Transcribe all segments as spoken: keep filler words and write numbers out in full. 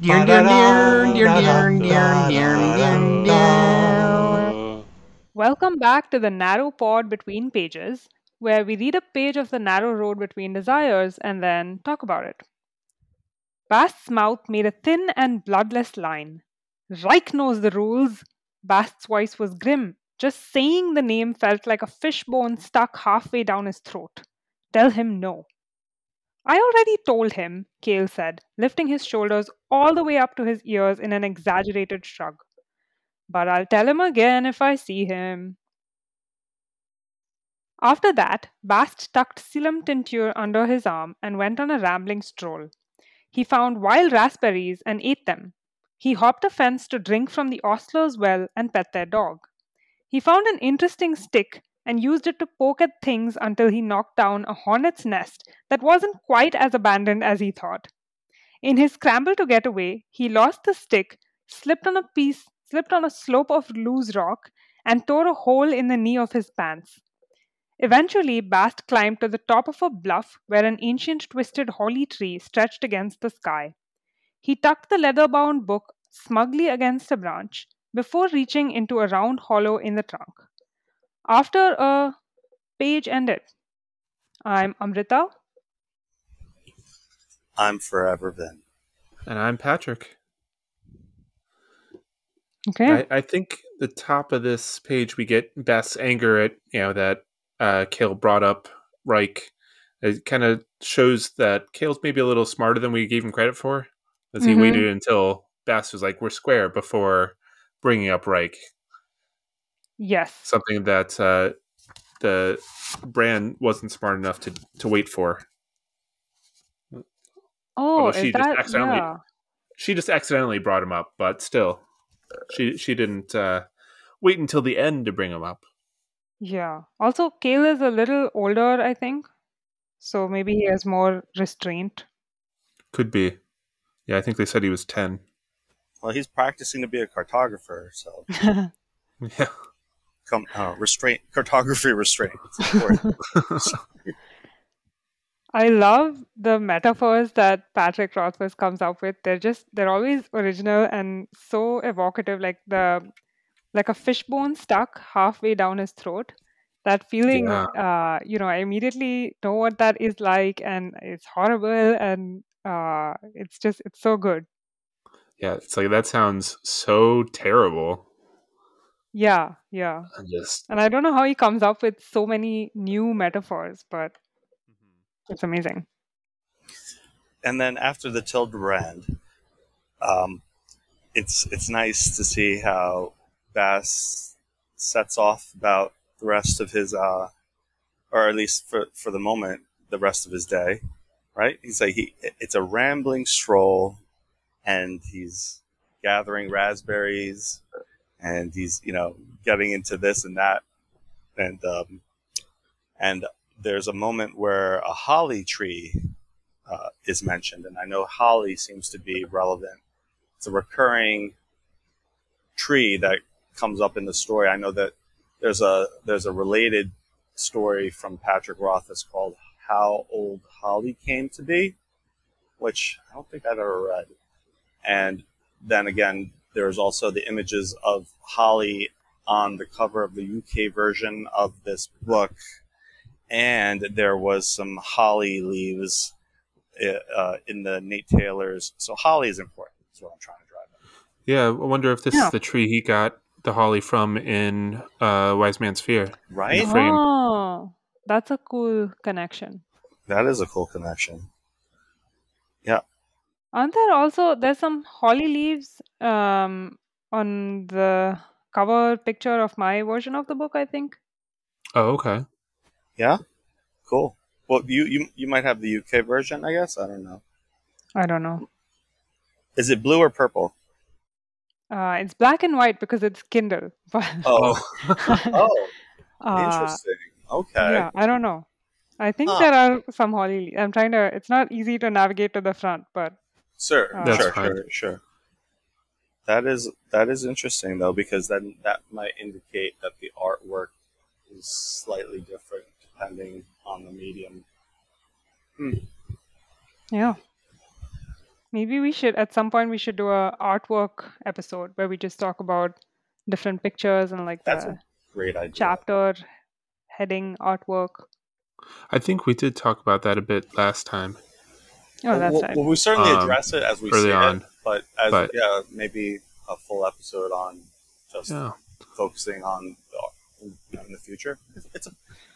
Dear, dear, dear, dear, dear, dear, dear, dear, dear. Welcome back to The Narrow Pod Between Pages, where we read a page of The Narrow Road Between Desires and then talk about it. Bast's mouth made a thin and bloodless line. Reich knows the rules. Bast's voice was grim. Just saying the name felt like a fishbone stuck halfway down his throat. Tell him no. I already told him, Cale said, lifting his shoulders all the way up to his ears in an exaggerated shrug. But I'll tell him again if I see him. After that, Bast tucked Selim Tintur under his arm and went on a rambling stroll. He found wild raspberries and ate them. He hopped a fence to drink from the ostler's well and pet their dog. He found an interesting stick and used it to poke at things until he knocked down a hornet's nest that wasn't quite as abandoned as he thought. In his scramble to get away, he lost the stick, slipped on a piece, slipped on a slope of loose rock, and tore a hole in the knee of his pants. Eventually, Bast climbed to the top of a bluff where an ancient twisted holly tree stretched against the sky. He tucked the leather-bound book smugly against a branch before reaching into a round hollow in the trunk. After a page ended. I'm Amrita. I'm Forever Vin. And I'm Patrick. Okay. I, I think the top of this page we get Bast's anger at, you know, that uh, Cale brought up Reich. It kind of shows that Cale's maybe a little smarter than we gave him credit for. As mm-hmm. he waited until Bast was like, we're square, before bringing up Reich. Yes. Something that uh, the Bran wasn't smart enough to, to wait for. Oh, is she that, just accidentally, yeah. She just accidentally brought him up, but still. She she didn't uh, wait until the end to bring him up. Yeah. Also, Cale is a little older, I think. So maybe he has more restraint. Could be. Yeah, I think they said he was ten. Well, he's practicing to be a cartographer, so. Yeah. Come, uh, restraint, cartography restraint. I love the metaphors that Patrick Rothfuss comes up with. They're just, they're always original and so evocative, like the, like a fishbone stuck halfway down his throat. That feeling, yeah. uh, you know, I immediately know what that is like, and it's horrible, and uh, it's just, it's so good. Yeah, it's like, that sounds so terrible. Yeah, yeah. And, just, and I don't know how he comes up with so many new metaphors, but mm-hmm. it's amazing. And then after the Tilda End, um, it's it's nice to see how Bast sets off about the rest of his, uh, or at least for, for the moment, the rest of his day, right? He's like, he it's a rambling stroll, and he's gathering raspberries, and he's, you know, getting into this and that. And um, and there's a moment where a holly tree uh, is mentioned. And I know holly seems to be relevant. It's a recurring tree that comes up in the story. I know that there's a there's a related story from Patrick Rothfuss called How Old Holly Came to Be, which I don't think I've ever read. And then again, there's also the images of holly on the cover of the U K version of this book. And there was some holly leaves uh, in the Nate Taylor's. So holly is important. That's what I'm trying to drive at. Yeah, I wonder if this yeah. is the tree he got the holly from in uh, Wise Man's Fear. Right? Oh, that's a cool connection. That is a cool connection. Yeah. Aren't there also, there's some holly leaves um, on the cover picture of my version of the book, I think. Oh, okay. Yeah? Cool. Well, you, you you might have the U K version, I guess? I don't know. I don't know. Is it blue or purple? Uh, it's black and white because it's Kindle. Oh. oh. Interesting. Okay. Yeah, I don't know. I think huh. there are some holly leaves. I'm trying to, it's not easy to navigate to the front, but... Sure, uh, sure, fine. sure, sure. That is that is interesting though, because then that might indicate that the artwork is slightly different depending on the medium. Hmm. Yeah. Maybe we should, at some point, we should do a artwork episode where we just talk about different pictures and like that's the a great idea. Chapter heading artwork. I think we did talk about that a bit last time. Oh, that's well, right. Well, we certainly address um, it as we see on, it, but as but, yeah, maybe a full episode on just yeah. focusing on the, in the future. It's a,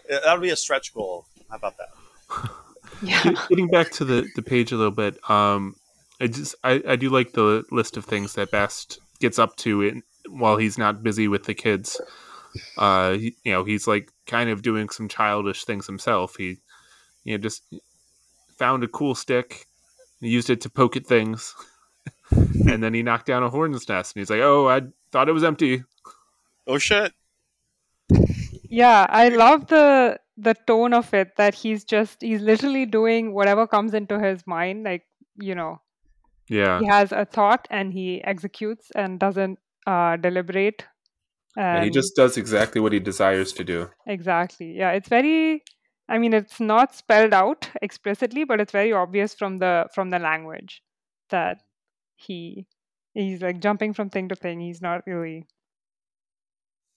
that would be a stretch goal. How about that? Yeah. Getting back to the, the page a little bit, um, I just I, I do like the list of things that Bast gets up to in, while he's not busy with the kids. Uh, he, you know, he's like kind of doing some childish things himself. He, you know, just found a cool stick, and used it to poke at things, and then he knocked down a hornet's nest. And he's like, "Oh, I thought it was empty." Oh shit! Yeah, I love the the tone of it. That he's just he's literally doing whatever comes into his mind, like you know. Yeah, he has a thought and he executes and doesn't uh, deliberate. And yeah, he just does exactly what he desires to do. Exactly. Yeah, it's very. I mean, it's not spelled out explicitly, but it's very obvious from the from the language that he he's like jumping from thing to thing. He's not really.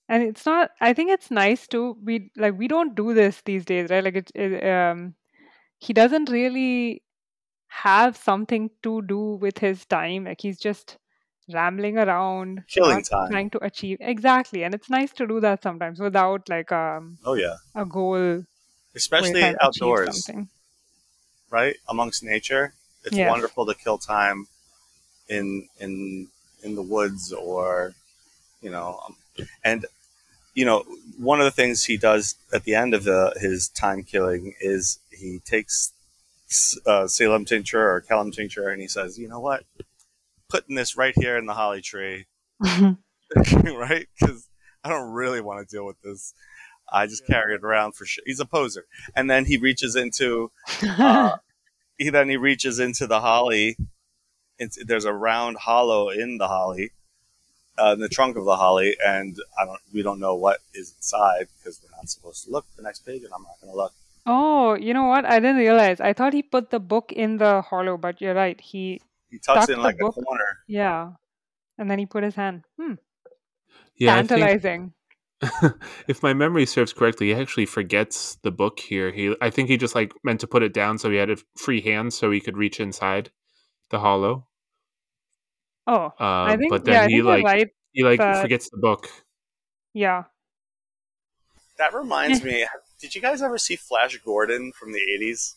And it's not. I think it's nice too. We like we don't do this these days, right? Like it. it um, he doesn't really have something to do with his time. Like he's just rambling around, killing time, trying to achieve exactly. And it's nice to do that sometimes without like um oh yeah a goal, especially outdoors, right? Amongst nature, it's yes. wonderful to kill time in in in the woods or you know, and you know one of the things he does at the end of the, his time killing is he takes Uh, Salem tincture or Callum tincture, and he says, "You know what? Putting this right here in the holly tree, right? Because I don't really want to deal with this. I just yeah. carry it around for sure." He's a poser, and then he reaches into, uh, he then he reaches into the holly. It's, there's a round hollow in the holly, uh, in the trunk of the holly, and I don't. We don't know what is inside because we're not supposed to look. The next page, and I'm not going to look. Oh, you know what? I didn't realize. I thought he put the book in the hollow, but you're right. He he tucks in like a corner. Yeah. And then he put his hand. Hmm. Yeah, tantalizing. Think, if my memory serves correctly, he actually forgets the book here. He I think he just like meant to put it down so he had a free hand so he could reach inside the hollow. Oh. Uh, I think, but then yeah, I he, think like, right, he like he but... like forgets the book. Yeah. That reminds me. Did you guys ever see Flash Gordon from the eighties?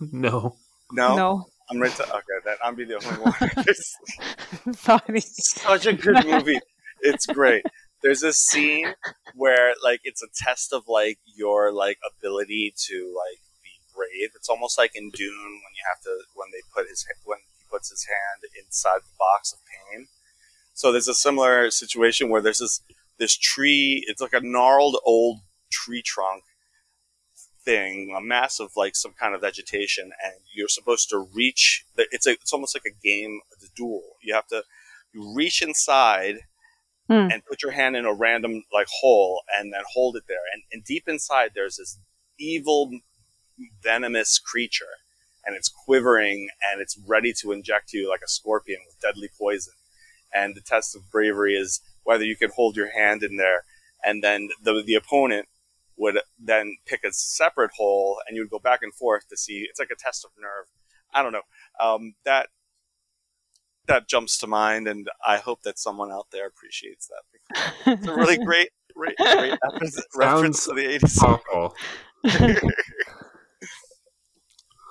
No. No? No. I'm right to... Okay, that, I'm be the only one. Sorry. Such a good movie. It's great. There's a scene where, like, it's a test of, like, your, like, ability to, like, be brave. It's almost like in Dune when you have to... When they put his... When he puts his hand inside the box of pain. So there's a similar situation where there's this this tree... It's like a gnarled old tree trunk thing, a mass of like some kind of vegetation, and you're supposed to reach the, it's a, it's almost like a game, the duel. You have to you reach inside mm. and put your hand in a random like hole and then hold it there, and, and deep inside there's this evil venomous creature, and it's quivering and it's ready to inject you like a scorpion with deadly poison, and the test of bravery is whether you can hold your hand in there, and then the the opponent would then pick a separate hole, and you'd go back and forth to see. It's like a test of nerve. I don't know. Um, that that jumps to mind, and I hope that someone out there appreciates that. It's a really great, great, great reference to the eighties.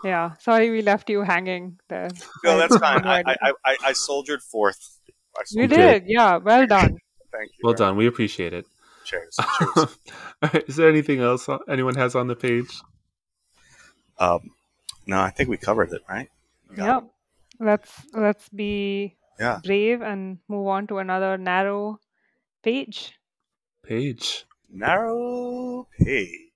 Yeah, sorry we left you hanging there. No, that's fine. I, I, I, I soldiered forth. I soldiered. You did, yeah. Well done. Thank you. Well done. We appreciate it. Cheers. Cheers. All right, is there anything else anyone has on the page? Um, no, I think we covered it, right? Yep. It. Let's let's be yeah. brave and move on to another narrow page. Page. Narrow page.